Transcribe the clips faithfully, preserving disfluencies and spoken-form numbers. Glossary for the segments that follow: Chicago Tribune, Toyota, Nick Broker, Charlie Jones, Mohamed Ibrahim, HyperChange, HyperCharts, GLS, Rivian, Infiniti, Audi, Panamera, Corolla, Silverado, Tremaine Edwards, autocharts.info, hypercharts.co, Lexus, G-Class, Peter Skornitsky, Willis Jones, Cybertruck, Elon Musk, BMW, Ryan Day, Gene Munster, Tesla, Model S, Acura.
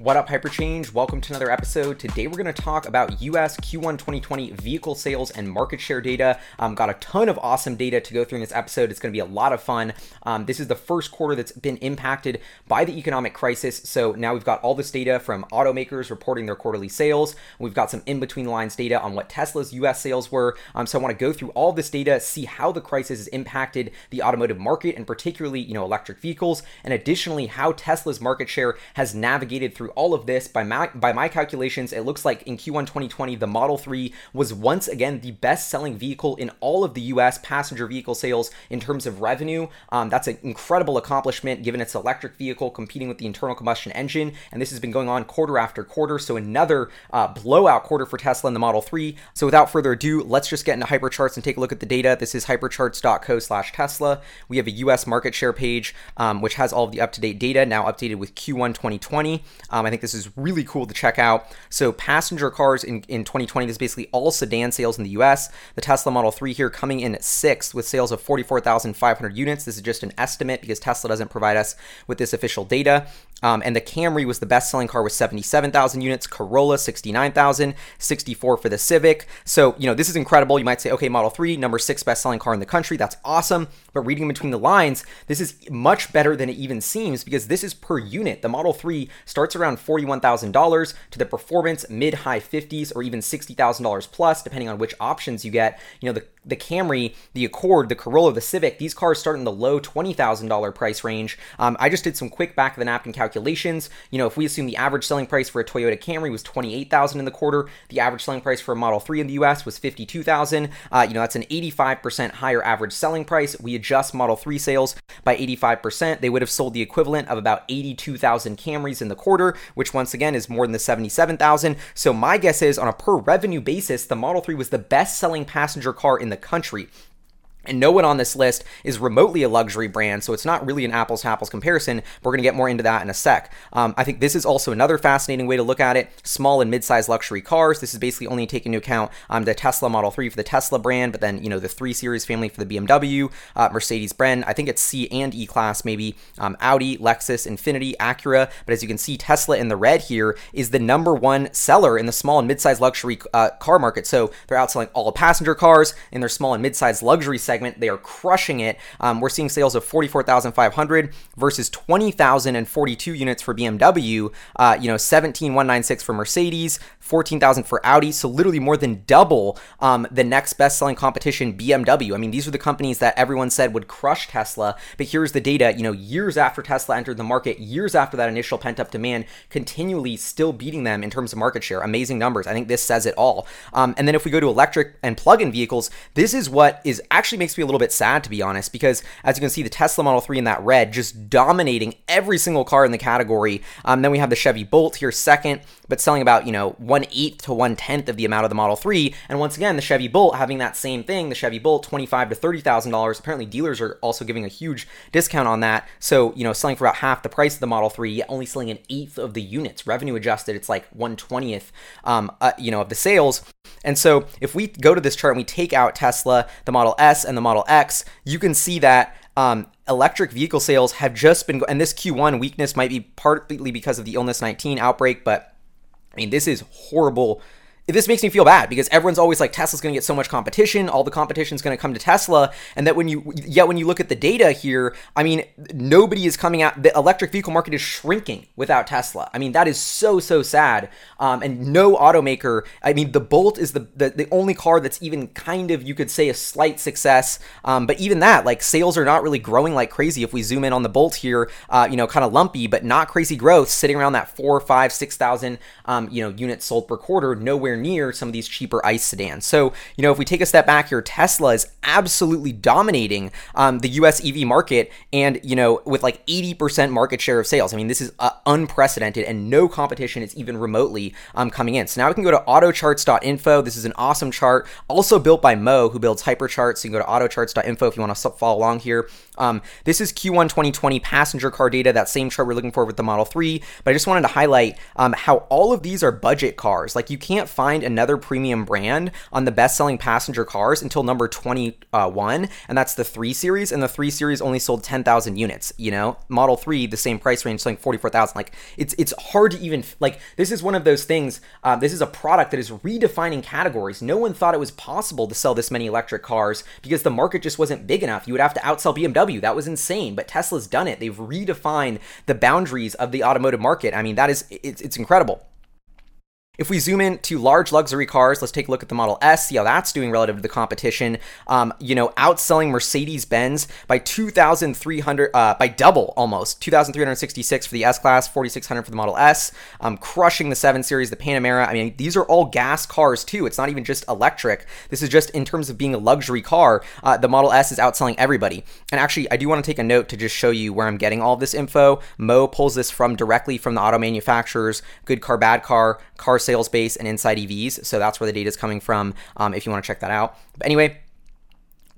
What up, HyperChange? Welcome to another episode. Today, we're going to talk about U S Q one twenty twenty vehicle sales and market share data. Um, got a ton of awesome data to go through in this episode. It's going to be a lot of fun. Um, this is the first quarter that's been impacted by the economic crisis. So now we've got all this data from automakers reporting their quarterly sales. We've got some in-between lines data on what Tesla's U S sales were. Um, so I want to go through all this data, see how the crisis has impacted the automotive market and particularly, you know, electric vehicles, and additionally, how Tesla's market share has navigated through all of this. By my, by my calculations, it looks like in Q one twenty twenty, the Model three was once again the best-selling vehicle in all of the U S passenger vehicle sales in terms of revenue. Um, that's an incredible accomplishment given it's an electric vehicle competing with the internal combustion engine, and this has been going on quarter after quarter, so another uh, blowout quarter for Tesla in the Model three. So without further ado, let's just get into HyperCharts and take a look at the data. This is hypercharts.co slash Tesla. We have a U S market share page, um, which has all of the up-to-date data, now updated with Q one twenty twenty. Um, Um, I think this is really cool to check out. So passenger cars in, in twenty twenty, this is basically all sedan sales in the U S. The Tesla Model three here coming in at sixth with sales of forty-four thousand five hundred units. This is just an estimate because Tesla doesn't provide us with this official data. Um, and the Camry was the best-selling car with seventy-seven thousand units, Corolla sixty-nine thousand, sixty-four for the Civic. So, you know, this is incredible. You might say, okay, Model three, number six best-selling car in the country. That's awesome. But reading between the lines, this is much better than it even seems because this is per unit. The Model three starts around forty-one thousand dollars to the performance mid-high fifties or even sixty thousand dollars plus, depending on which options you get. You know, the the Camry, the Accord, the Corolla, the Civic, these cars start in the low twenty thousand dollars price range. Um, I just did some quick back-of-the-napkin calculations. You know, if we assume the average selling price for a Toyota Camry was twenty-eight thousand dollars in the quarter, the average selling price for a Model three in the U S was fifty-two thousand dollars. Uh, you know, that's an eighty-five percent higher average selling price. We adjust Model three sales by eighty-five percent. They would have sold the equivalent of about eighty-two thousand Camrys in the quarter, which once again is more than the seventy-seven thousand. So my guess is on a per revenue basis, the Model three was the best-selling passenger car in the country. And no one on this list is remotely a luxury brand, so it's not really an apples to apples comparison. We're going to get more into that in a sec. Um, I think this is also another fascinating way to look at it. Small and mid-sized luxury cars. This is basically only taking into account um, the Tesla Model three for the Tesla brand, but then, you know, the three series family for the B M W, uh, Mercedes-Benz. I think it's C and E-Class, maybe um, Audi, Lexus, Infiniti, Acura. But as you can see, Tesla in the red here is the number one seller in the small and mid-sized luxury uh, car market. So they're outselling all passenger cars in their small and mid-sized luxury segment. They are crushing it. Um, we're seeing sales of forty-four thousand five hundred versus twenty thousand forty-two units for B M W, uh, you know, seventeen thousand one hundred ninety-six for Mercedes, fourteen thousand for Audi. So literally more than double um, the next best-selling competition, B M W. I mean, these are the companies that everyone said would crush Tesla, but here's the data, you know, years after Tesla entered the market, years after that initial pent-up demand, continually still beating them in terms of market share. Amazing numbers. I think this says it all. Um, and then if we go to electric and plug-in vehicles, this is what is actually making me a little bit sad, to be honest, because as you can see, the Tesla Model three in that red just dominating every single car in the category. Um, then we have the Chevy Bolt here second, but selling about, you know, one-eighth to one-tenth of the amount of the Model three. And once again, the Chevy Bolt having that same thing, the Chevy Bolt twenty-five thousand dollars to thirty thousand dollars. Apparently dealers are also giving a huge discount on that. So, you know, selling for about half the price of the Model three, yet only selling an eighth of the units. Revenue adjusted, it's like one-twentieth, um, uh, you know, of the sales. And so if we go to this chart and we take out Tesla, the Model S, and the Model X, you can see that um, electric vehicle sales have just been, and this Q one weakness might be partly because of the illness nineteen outbreak, but I mean, this is horrible. This makes me feel bad because everyone's always like, Tesla's going to get so much competition. All the competition's going to come to Tesla. And that when you, yet when you look at the data here, I mean, nobody is coming out. The electric vehicle market is shrinking without Tesla. I mean, that is so, so sad. Um, and no automaker. I mean, the Bolt is the, the, the only car that's even kind of, you could say, a slight success. Um, but even that, like, sales are not really growing like crazy. If we zoom in on the Bolt here, uh, you know, kind of lumpy, but not crazy growth, sitting around that four, five, six thousand, um, you know, units sold per quarter, nowhere near some of these cheaper ICE sedans. So, you know, if we take a step back here, Tesla is absolutely dominating um, the U S E V market and, you know, with like eighty percent market share of sales. I mean, this is uh, unprecedented and no competition is even remotely um, coming in. So now we can go to autocharts dot info. This is an awesome chart, also built by Mo, who builds HyperCharts. You can go to autocharts dot info if you want to follow along here. Um, this is Q one twenty twenty passenger car data, that same chart we're looking for with the Model three. But I just wanted to highlight um, how all of these are budget cars. Like, you can't find find another premium brand on the best-selling passenger cars until number twenty-one, and that's the three series, and the three series only sold ten thousand units, you know? Model three, the same price range, selling forty-four thousand. Like, it's it's hard to even, like, this is one of those things, uh, this is a product that is redefining categories. No one thought it was possible to sell this many electric cars because the market just wasn't big enough. You would have to outsell B M W. That was insane, but Tesla's done it. They've redefined the boundaries of the automotive market. I mean, that is, it's, it's incredible. If we zoom in to large luxury cars, let's take a look at the Model S, see how that's doing relative to the competition. Um, you know, outselling Mercedes-Benz by two thousand three hundred, uh, by double almost, two thousand three hundred sixty-six for the S-Class, forty-six hundred for the Model S, um, crushing the seven series, the Panamera. I mean, these are all gas cars too. It's not even just electric. This is just in terms of being a luxury car, uh, the Model S is outselling everybody. And actually, I do want to take a note to just show you where I'm getting all this info. Mo pulls this from directly from the auto manufacturers, Good Car, Bad Car, Car Sales Base, and Inside E Vs. So that's where the data is coming from, um, if you want to check that out. But anyway,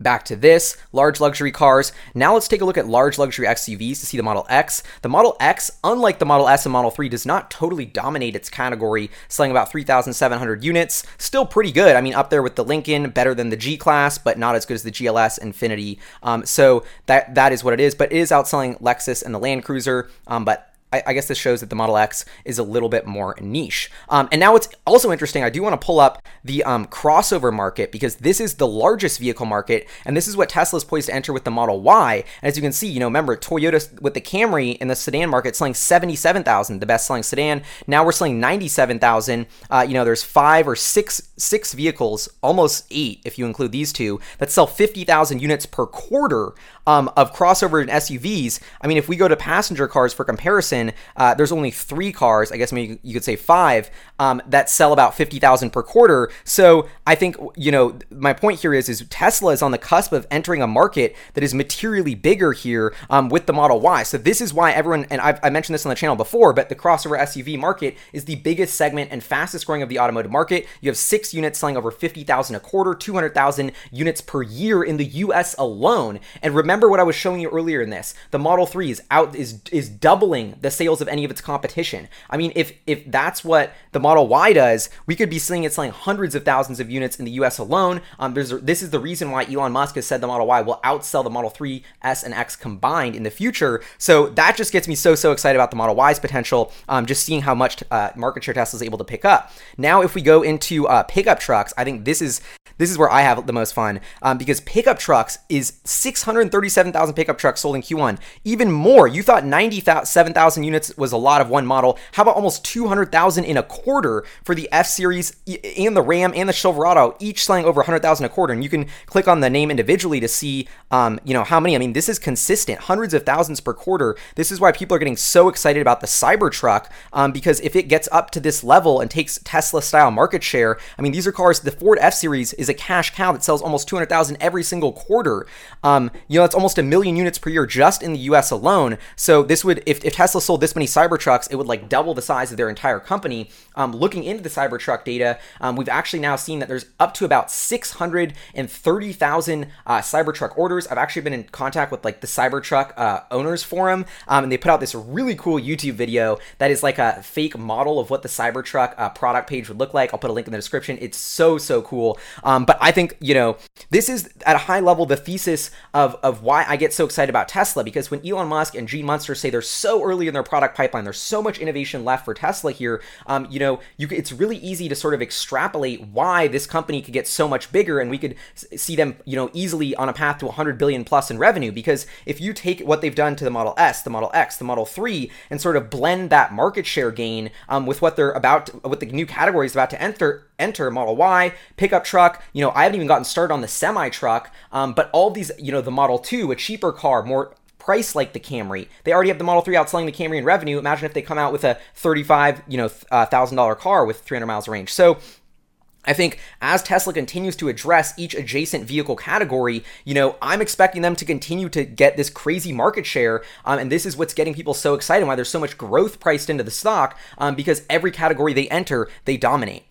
back to this, large luxury cars. Now let's take a look at large luxury S U Vs to see the Model X. The Model X, unlike the Model S and Model three, does not totally dominate its category, selling about three thousand seven hundred units. Still pretty good. I mean, up there with the Lincoln, better than the G-Class, but not as good as the G L S, Infiniti. Um, so that that is what it is, but it is outselling Lexus and the Land Cruiser, um, but I guess this shows that the Model X is a little bit more niche. Um, and now it's also interesting, I do want to pull up the um, crossover market, because this is the largest vehicle market, and this is what Tesla's poised to enter with the Model Y. And as you can see, you know, remember, Toyota with the Camry in the sedan market selling seventy-seven thousand, the best-selling sedan. Now we're selling ninety-seven thousand. Uh, you know, there's five or six, six vehicles, almost eight if you include these two, that sell fifty thousand units per quarter um, of crossover and S U Vs. I mean, if we go to passenger cars for comparison, Uh, there's only three cars, I guess maybe you could say five, um, that sell about fifty thousand per quarter. So I think, you know, my point here is, is Tesla is on the cusp of entering a market that is materially bigger here um, with the Model Y. So this is why everyone, and I've, I mentioned this on the channel before, but the crossover S U V market is the biggest segment and fastest growing of the automotive market. You have six units selling over fifty thousand a quarter, two hundred thousand units per year in the U S alone. And remember what I was showing you earlier in this, the Model three is out, is, is doubling the sales of any of its competition. I mean, if if that's what the Model Y does, we could be seeing it selling hundreds of thousands of units in the U S alone. Um, there's this is the reason why Elon Musk has said the Model Y will outsell the Model three, S, and X combined in the future. So that just gets me so, so excited about the Model Y's potential, um, just seeing how much uh, market share Tesla is able to pick up. Now, if we go into uh, pickup trucks, I think this is this is where I have the most fun, um, because pickup trucks is six hundred thirty-seven thousand pickup trucks sold in Q one. Even more, you thought ninety-seven thousand units was a lot of one model. How about almost two hundred thousand in a quarter for the F-Series and the Ram and the Silverado, each selling over one hundred thousand a quarter? And you can click on the name individually to see, um, you know, how many. I mean, this is consistent, hundreds of thousands per quarter. This is why people are getting so excited about the Cybertruck, um, because if it gets up to this level and takes Tesla-style market share, I mean, these are cars, the Ford F-Series is a cash cow that sells almost two hundred thousand every single quarter. Um, you know, it's almost a million units per year just in the U S alone. So this would, if, if Tesla sold this many Cybertrucks, it would like double the size of their entire company. Um, looking into the Cybertruck data, um, we've actually now seen that there's up to about six hundred thirty thousand uh, Cybertruck orders. I've actually been in contact with like the Cybertruck uh, owners forum, um, and they put out this really cool YouTube video that is like a fake model of what the Cybertruck uh, product page would look like. I'll put a link in the description. It's so, so cool. Um, but I think, you know, this is at a high level the thesis of, of why I get so excited about Tesla, because when Elon Musk and Gene Munster say they're so early in their product pipeline, there's so much innovation left for Tesla here. Um, you know, you, it's really easy to sort of extrapolate why this company could get so much bigger, and we could see them, you know, easily on a path to one hundred billion plus in revenue. Because if you take what they've done to the Model S, the Model X, the Model three, and sort of blend that market share gain um, with what they're about, to, with the new categories about to enter, enter Model Y, pickup truck. You know, I haven't even gotten started on the semi truck, um, but all these, you know, the Model two, a cheaper car, more price like the Camry. They already have the Model three outselling the Camry in revenue. Imagine if they come out with a thirty-five thousand dollars, you know, one thousand dollars car with three hundred miles of range. So I think as Tesla continues to address each adjacent vehicle category, you know, I'm expecting them to continue to get this crazy market share. Um, and this is what's getting people so excited, why there's so much growth priced into the stock, um, because every category they enter, they dominate.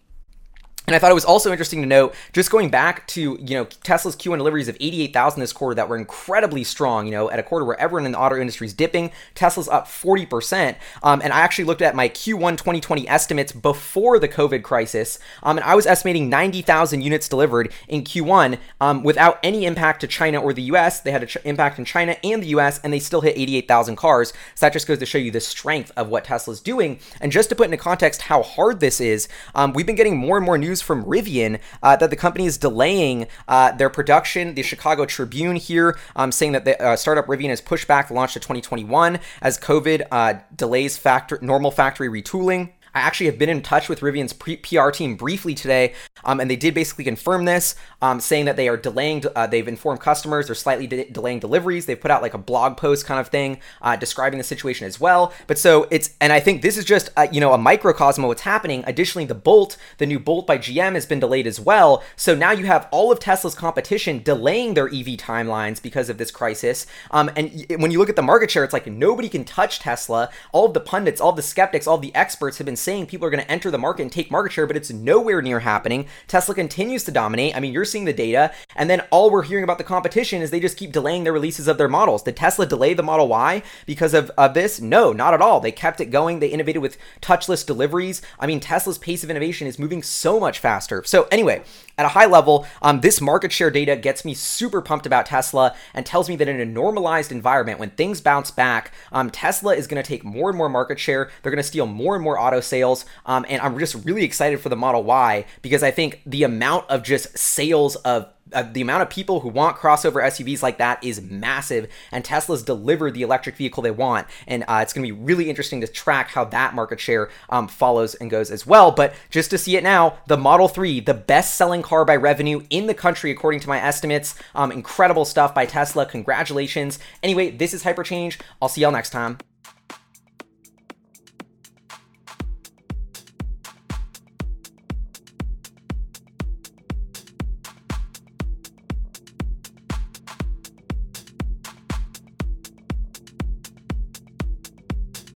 And I thought it was also interesting to note, just going back to, you know, Tesla's Q one deliveries of eighty-eight thousand this quarter that were incredibly strong, you know, at a quarter where everyone in the auto industry is dipping, Tesla's up forty percent. Um, and I actually looked at my Q one twenty twenty estimates before the COVID crisis, um, and I was estimating ninety thousand units delivered in Q one um, without any impact to China or the U S. They had an ch- impact in China and the U S, and they still hit eighty-eight thousand cars. So that just goes to show you the strength of what Tesla's doing. And just to put into context how hard this is, um, we've been getting more and more news from Rivian uh, that the company is delaying uh, their production. The Chicago Tribune here um, saying that the uh, startup Rivian has pushed back the launch to twenty twenty-one as COVID uh, delays factor- normal factory retooling. I actually have been in touch with Rivian's P R team briefly today, um, and they did basically confirm this, um, saying that they are delaying, uh, they've informed customers, they're slightly de- delaying deliveries. They've put out like a blog post kind of thing uh, describing the situation as well. But so it's, and I think this is just, uh, you know, a microcosm of what's happening. Additionally, the Bolt, the new Bolt by G M has been delayed as well. So now you have all of Tesla's competition delaying their E V timelines because of this crisis. Um, and y- when you look at the market share, it's like nobody can touch Tesla. All of the pundits, all of the skeptics, all of the experts have been saying people are going to enter the market and take market share, but it's nowhere near happening. Tesla continues to dominate. I mean, you're seeing the data, and then all we're hearing about the competition is they just keep delaying their releases of their models. Did Tesla delay the Model Y because of, of this? No, not at all. They kept it going. They innovated with touchless deliveries. I mean, Tesla's pace of innovation is moving so much faster. So anyway, at a high level, um, this market share data gets me super pumped about Tesla and tells me that in a normalized environment, when things bounce back, um, Tesla is going to take more and more market share. They're going to steal more and more auto sales. Um, and I'm just really excited for the Model Y because I think the amount of just sales of Uh, the amount of people who want crossover S U Vs like that is massive, and Tesla's delivered the electric vehicle they want, and uh, it's going to be really interesting to track how that market share um, follows and goes as well. But just to see it now, the Model three, the best-selling car by revenue in the country according to my estimates. Um, incredible stuff by Tesla. Congratulations. Anyway, this is HyperChange. I'll see y'all next time.